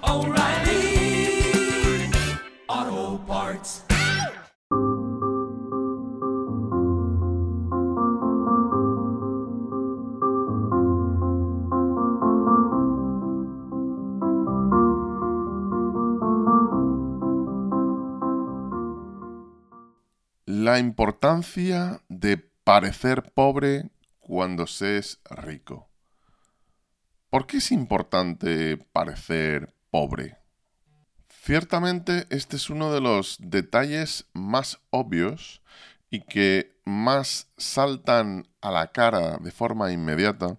oh, La importancia de parecer pobre cuando se es rico. ¿Por qué es importante parecer pobre? Ciertamente este es uno de los detalles más obvios y que más saltan a la cara de forma inmediata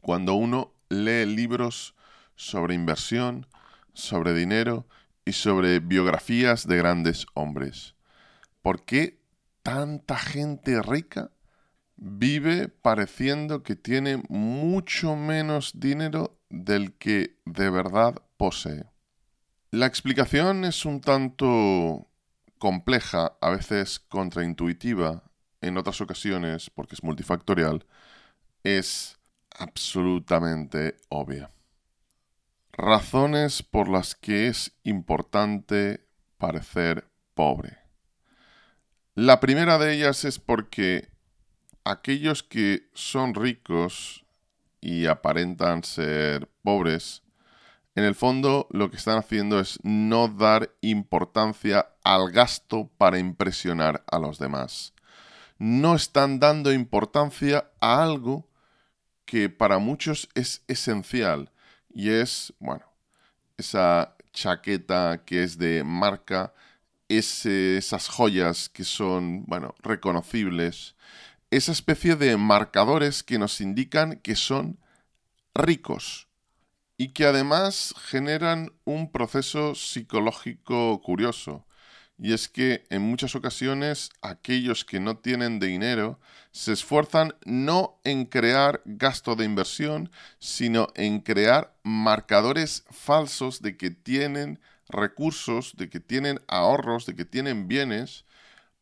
cuando uno lee libros sobre inversión, sobre dinero y sobre biografías de grandes hombres. ¿Por qué tanta gente rica vive pareciendo que tiene mucho menos dinero del que de verdad posee? La explicación es un tanto compleja, a veces contraintuitiva, en otras ocasiones, porque es multifactorial, es absolutamente obvia. Razones por las que es importante parecer pobre. La primera de ellas es porque aquellos que son ricos y aparentan ser pobres, en el fondo lo que están haciendo es no dar importancia al gasto para impresionar a los demás. No están dando importancia a algo que para muchos es esencial y es, esa chaqueta que es de marca, esas joyas que son, reconocibles, esa especie de marcadores que nos indican que son ricos y que además generan un proceso psicológico curioso. Y es que en muchas ocasiones aquellos que no tienen dinero se esfuerzan no en crear gasto de inversión, sino en crear marcadores falsos de que tienen recursos, de que tienen ahorros, de que tienen bienes,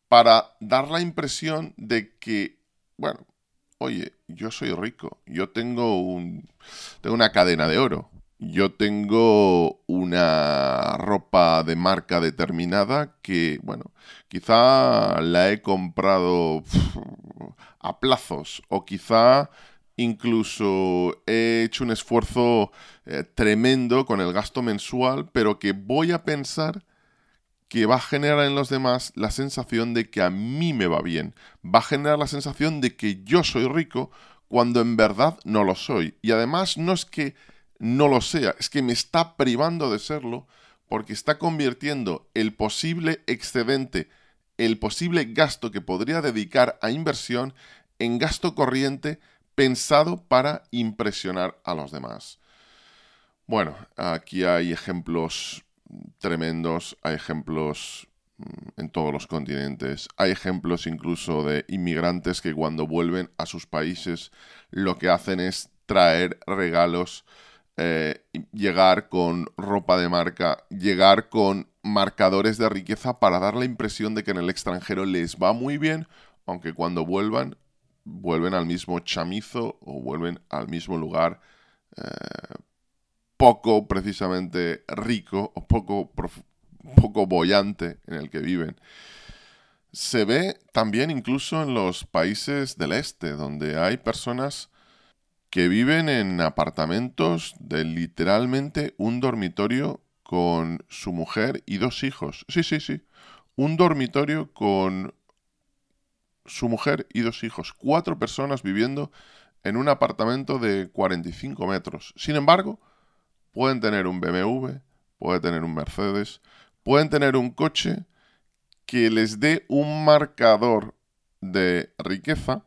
para dar la impresión de que, yo soy rico, yo tengo una cadena de oro, yo tengo una ropa de marca determinada que, quizá la he comprado a plazos o quizá incluso he hecho un esfuerzo tremendo con el gasto mensual, pero que voy a pensar que va a generar en los demás la sensación de que a mí me va bien. Va a generar la sensación de que yo soy rico cuando en verdad no lo soy. Y además no es que no lo sea, es que me está privando de serlo porque está convirtiendo el posible excedente, el posible gasto que podría dedicar a inversión en gasto corriente pensado para impresionar a los demás. Aquí hay ejemplos tremendos, hay ejemplos en todos los continentes, hay ejemplos incluso de inmigrantes que cuando vuelven a sus países lo que hacen es traer regalos, llegar con ropa de marca, llegar con marcadores de riqueza para dar la impresión de que en el extranjero les va muy bien, aunque cuando vuelven al mismo chamizo o vuelven al mismo lugar poco precisamente rico o poco boyante en el que viven. Se ve también incluso en los países del este, donde hay personas que viven en apartamentos de literalmente un dormitorio con su mujer y dos hijos. Sí. Un dormitorio con su mujer y dos hijos, 4 personas viviendo en un apartamento de 45 metros. Sin embargo, pueden tener un BMW, pueden tener un Mercedes, pueden tener un coche que les dé un marcador de riqueza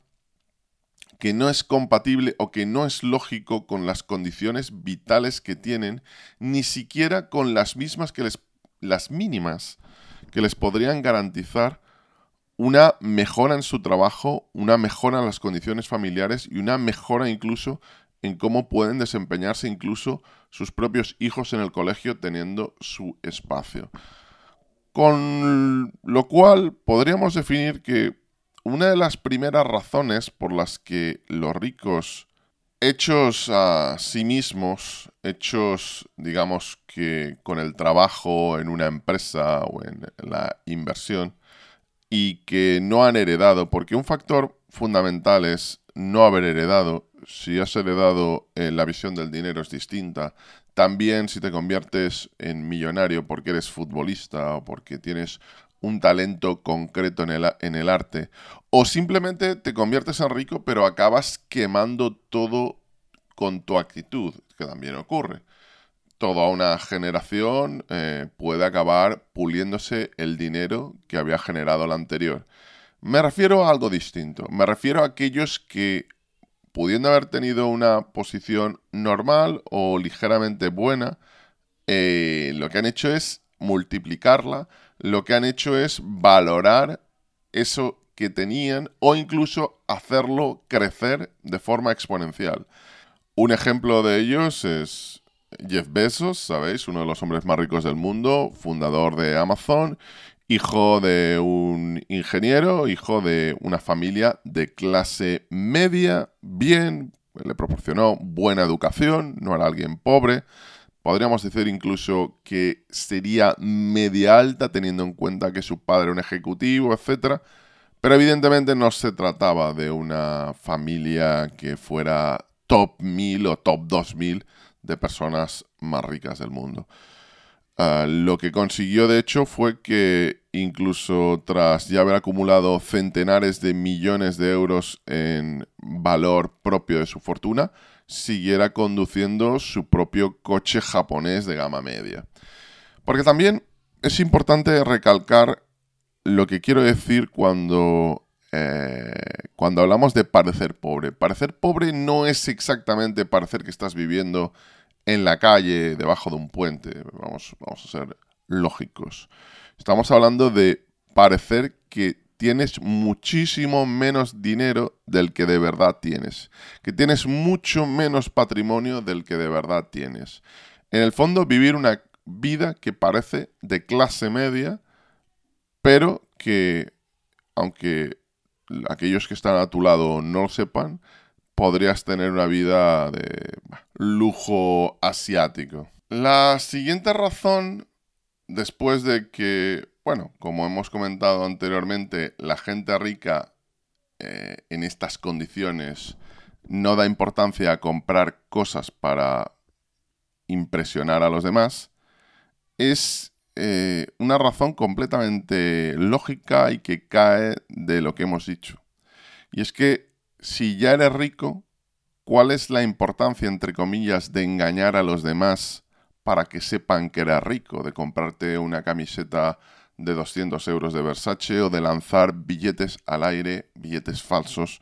que no es compatible o que no es lógico con las condiciones vitales que tienen, ni siquiera con las mínimas que les podrían garantizar una mejora en su trabajo, una mejora en las condiciones familiares y una mejora incluso en cómo pueden desempeñarse incluso sus propios hijos en el colegio teniendo su espacio. Con lo cual podríamos definir que una de las primeras razones por las que los ricos, hechos a sí mismos, hechos, digamos, que con el trabajo en una empresa o en la inversión, y que no han heredado, porque un factor fundamental es no haber heredado. Si has heredado, la visión del dinero es distinta. También si te conviertes en millonario porque eres futbolista o porque tienes un talento concreto en el arte, o simplemente te conviertes en rico pero acabas quemando todo con tu actitud, que también ocurre. Toda una generación puede acabar puliéndose el dinero que había generado la anterior. Me refiero a algo distinto, me refiero a aquellos que, pudiendo haber tenido una posición normal o ligeramente buena, lo que han hecho es multiplicarla, lo que han hecho es valorar eso que tenían o incluso hacerlo crecer de forma exponencial. Un ejemplo de ellos es Jeff Bezos, ¿sabéis? Uno de los hombres más ricos del mundo, fundador de Amazon, hijo de un ingeniero, hijo de una familia de clase media, bien, le proporcionó buena educación, no era alguien pobre. Podríamos decir incluso que sería media alta, teniendo en cuenta que su padre era un ejecutivo, etc. Pero evidentemente no se trataba de una familia que fuera top 1000 o top 2000 de personas más ricas del mundo. Lo que consiguió, de hecho, fue que incluso tras ya haber acumulado centenares de millones de euros en valor propio de su fortuna, siguiera conduciendo su propio coche japonés de gama media. Porque también es importante recalcar lo que quiero decir cuando hablamos de parecer pobre. Parecer pobre no es exactamente parecer que estás viviendo en la calle, debajo de un puente. Vamos a ser lógicos. Estamos hablando de parecer que tienes muchísimo menos dinero del que de verdad tienes, que tienes mucho menos patrimonio del que de verdad tienes. En el fondo, vivir una vida que parece de clase media, pero que, aunque aquellos que están a tu lado no lo sepan, podrías tener una vida de lujo asiático. La siguiente razón, después de que, bueno, como hemos comentado anteriormente, la gente rica en estas condiciones no da importancia a comprar cosas para impresionar a los demás, es una razón completamente lógica y que cae de lo que hemos dicho. Y es que si ya eres rico, ¿cuál es la importancia, entre comillas, de engañar a los demás para que sepan que eres rico? De comprarte una camiseta de 200 euros de Versace o de lanzar billetes al aire, billetes falsos,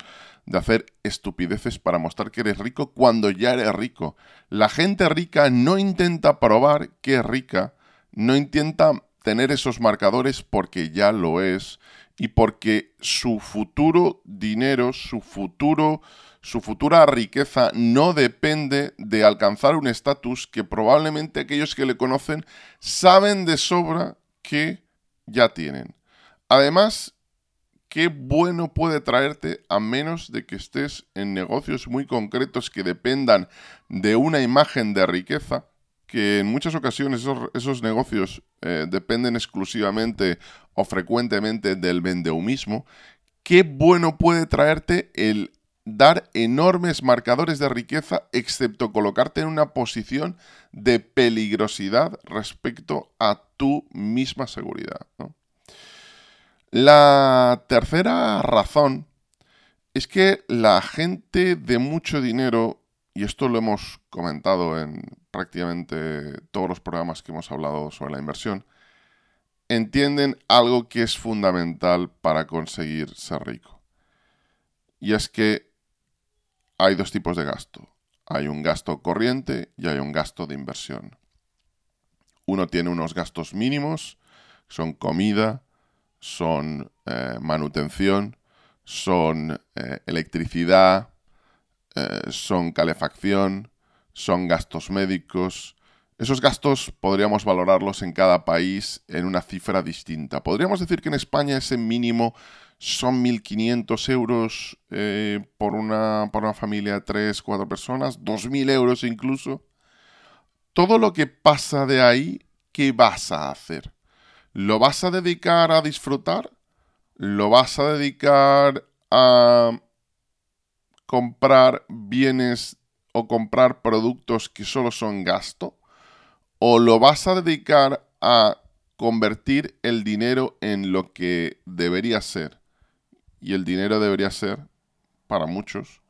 de hacer estupideces para mostrar que eres rico cuando ya eres rico. La gente rica no intenta probar que es rica, no intenta tener esos marcadores porque ya lo es. Y porque su futuro dinero, su futura riqueza no depende de alcanzar un estatus que probablemente aquellos que le conocen saben de sobra que ya tienen. Además, qué bueno puede traerte a menos de que estés en negocios muy concretos que dependan de una imagen de riqueza, que en muchas ocasiones esos negocios dependen exclusivamente o frecuentemente del vendehumismo. Qué bueno puede traerte el dar enormes marcadores de riqueza, excepto colocarte en una posición de peligrosidad respecto a tu misma seguridad, ¿no? La tercera razón es que la gente de mucho dinero, y esto lo hemos comentado en prácticamente todos los programas que hemos hablado sobre la inversión, entienden algo que es fundamental para conseguir ser rico. Y es que hay dos tipos de gasto. Hay un gasto corriente y hay un gasto de inversión. Uno tiene unos gastos mínimos, son comida, son manutención, son electricidad, son calefacción, son gastos médicos, Esos gastos podríamos valorarlos en cada país en una cifra distinta. Podríamos decir que en España ese mínimo son 1.500 euros por una familia de 3, 4 personas, 2.000 euros incluso. Todo lo que pasa de ahí, ¿qué vas a hacer? ¿Lo vas a dedicar a disfrutar? ¿Lo vas a dedicar a comprar bienes o comprar productos que solo son gasto? ¿O lo vas a dedicar a convertir el dinero en lo que debería ser? Y el dinero debería ser, para muchos,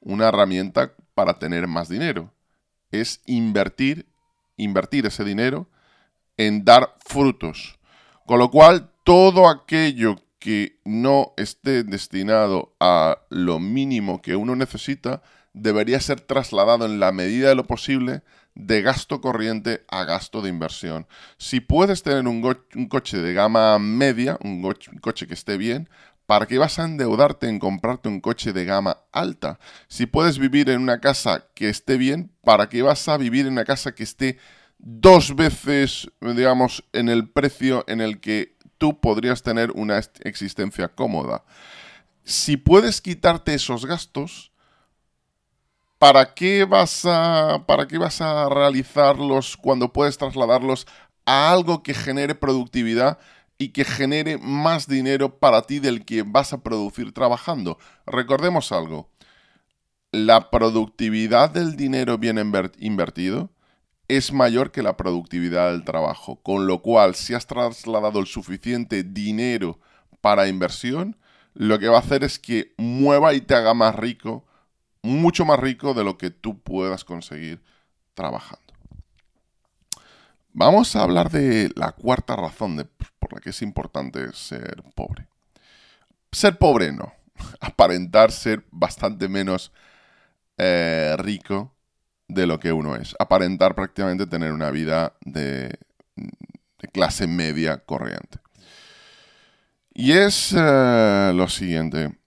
una herramienta para tener más dinero. Es invertir ese dinero en dar frutos. Con lo cual, todo aquello que no esté destinado a lo mínimo que uno necesita debería ser trasladado en la medida de lo posible de gasto corriente a gasto de inversión. Si puedes tener un coche de gama media, un coche que esté bien, ¿para qué vas a endeudarte en comprarte un coche de gama alta? Si puedes vivir en una casa que esté bien, ¿para qué vas a vivir en una casa que esté dos veces, digamos, en el precio en el que tú podrías tener una existencia cómoda? Si puedes quitarte esos gastos, ¿para qué vas a realizarlos cuando puedes trasladarlos a algo que genere productividad y que genere más dinero para ti del que vas a producir trabajando? Recordemos algo. La productividad del dinero bien invertido es mayor que la productividad del trabajo. Con lo cual, si has trasladado el suficiente dinero para inversión, lo que va a hacer es que mueva y te haga más rico, mucho más rico de lo que tú puedas conseguir trabajando. Vamos a hablar de la cuarta razón por la que es importante ser pobre. Ser pobre no. Aparentar ser bastante menos rico de lo que uno es. Aparentar prácticamente tener una vida de clase media corriente. Y es lo siguiente.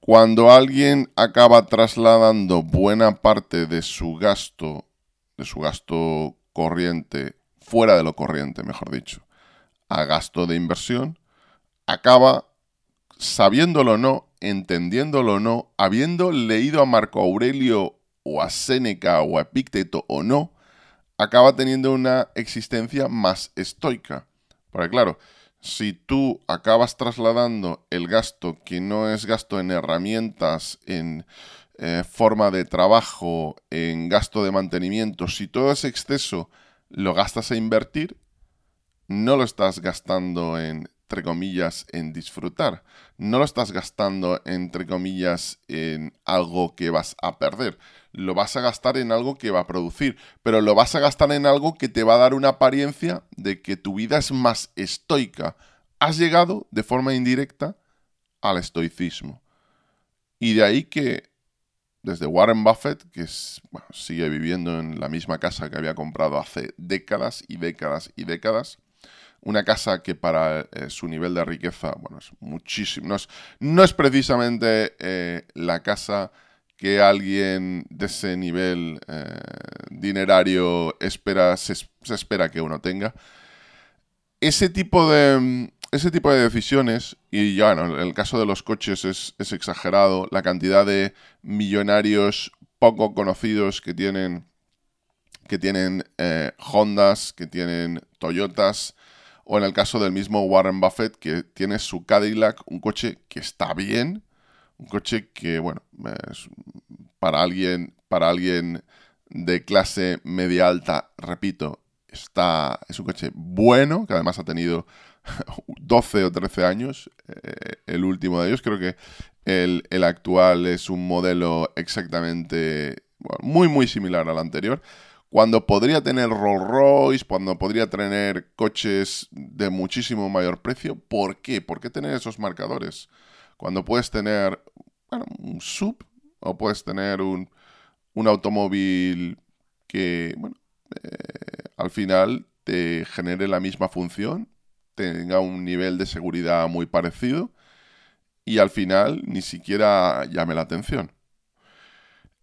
Cuando alguien acaba trasladando buena parte de su gasto corriente, fuera de lo corriente, mejor dicho, a gasto de inversión, acaba, sabiéndolo o no, entendiéndolo o no, habiendo leído a Marco Aurelio o a Séneca o a Epicteto o no, acaba teniendo una existencia más estoica. Porque claro, si tú acabas trasladando el gasto que no es gasto en herramientas, en forma de trabajo, en gasto de mantenimiento, si todo ese exceso lo gastas a invertir, no lo estás gastando entre comillas en disfrutar, no lo estás gastando entre comillas en algo que vas a perder, lo vas a gastar en algo que va a producir, pero lo vas a gastar en algo que te va a dar una apariencia de que tu vida es más estoica. Has llegado de forma indirecta al estoicismo. Y de ahí que desde Warren Buffett, que sigue viviendo en la misma casa que había comprado hace décadas y décadas y décadas, una casa que para su nivel de riqueza, es muchísimo. No es precisamente la casa que alguien de ese nivel dinerario se espera que uno tenga. Ese tipo de decisiones, y ya el caso de los coches es exagerado, la cantidad de millonarios poco conocidos que tienen Hondas, que tienen Toyotas, o en el caso del mismo Warren Buffett, que tiene su Cadillac, un coche que está bien, un coche que, para alguien de clase media alta, repito, es un coche bueno, que además ha tenido 12 o 13 años, el último de ellos. Creo que el actual es un modelo exactamente muy muy similar al anterior, cuando podría tener Rolls-Royce, cuando podría tener coches de muchísimo mayor precio. ¿Por qué? ¿Por qué tener esos marcadores? Cuando puedes tener un SUV, o puedes tener un automóvil que al final te genere la misma función, tenga un nivel de seguridad muy parecido y al final ni siquiera llame la atención.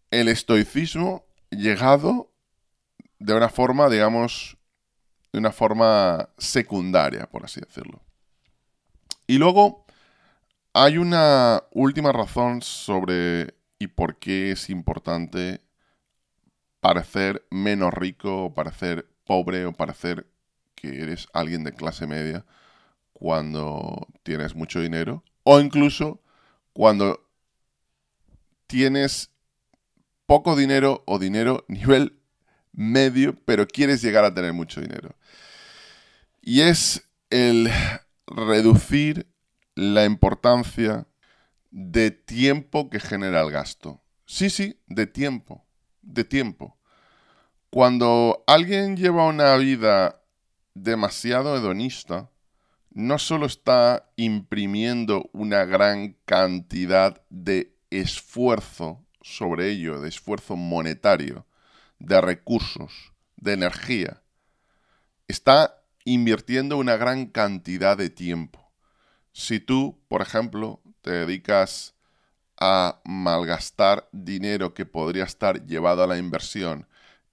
El estoicismo llegado de una forma, digamos, de una forma secundaria, por así decirlo. Y luego hay una última razón sobre y por qué es importante parecer menos rico, o parecer pobre, o parecer que eres alguien de clase media cuando tienes mucho dinero, o incluso cuando tienes poco dinero o dinero nivel medio, pero quieres llegar a tener mucho dinero. Y es el reducir la importancia de tiempo que genera el gasto. Sí, de tiempo. Cuando alguien lleva una vida demasiado hedonista, no solo está imprimiendo una gran cantidad de esfuerzo sobre ello, de esfuerzo monetario, de recursos, de energía, está invirtiendo una gran cantidad de tiempo. Si tú, por ejemplo, te dedicas a malgastar dinero que podría estar llevado a la inversión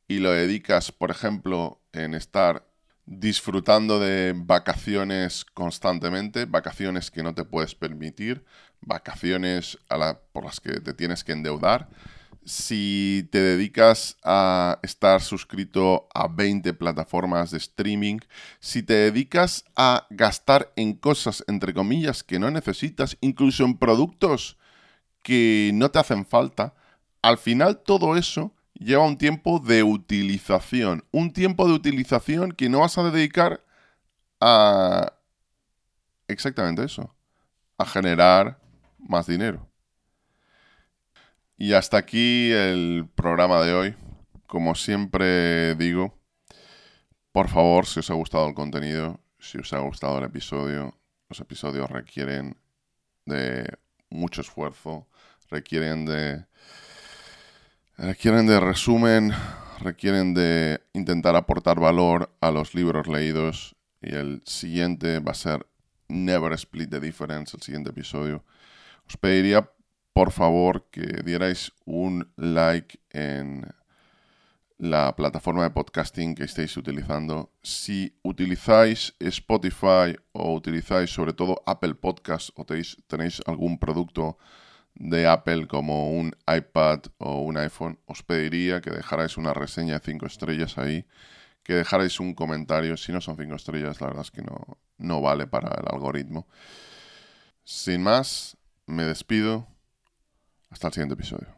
y lo dedicas, por ejemplo, en estar disfrutando de vacaciones constantemente, vacaciones que no te puedes permitir, vacaciones por las que te tienes que endeudar, si te dedicas a estar suscrito a 20 plataformas de streaming, si te dedicas a gastar en cosas, entre comillas, que no necesitas, incluso en productos que no te hacen falta, al final todo eso lleva un tiempo de utilización. Un tiempo de utilización que no vas a dedicar a exactamente eso, a generar más dinero. Y hasta aquí el programa de hoy. Como siempre digo, por favor, si os ha gustado el contenido, si os ha gustado el episodio, los episodios requieren de mucho esfuerzo, requieren de resumen, requieren de intentar aportar valor a los libros leídos. Y el siguiente va a ser Never Split the Difference, el siguiente episodio. Os pediría, por favor, que dierais un like en la plataforma de podcasting que estéis utilizando. Si utilizáis Spotify o utilizáis sobre todo Apple Podcasts o tenéis algún producto de Apple como un iPad o un iPhone, os pediría que dejarais una reseña de 5 estrellas ahí, que dejarais un comentario. Si no son 5 estrellas, la verdad es que no vale para el algoritmo. Sin más, me despido. Hasta el siguiente episodio.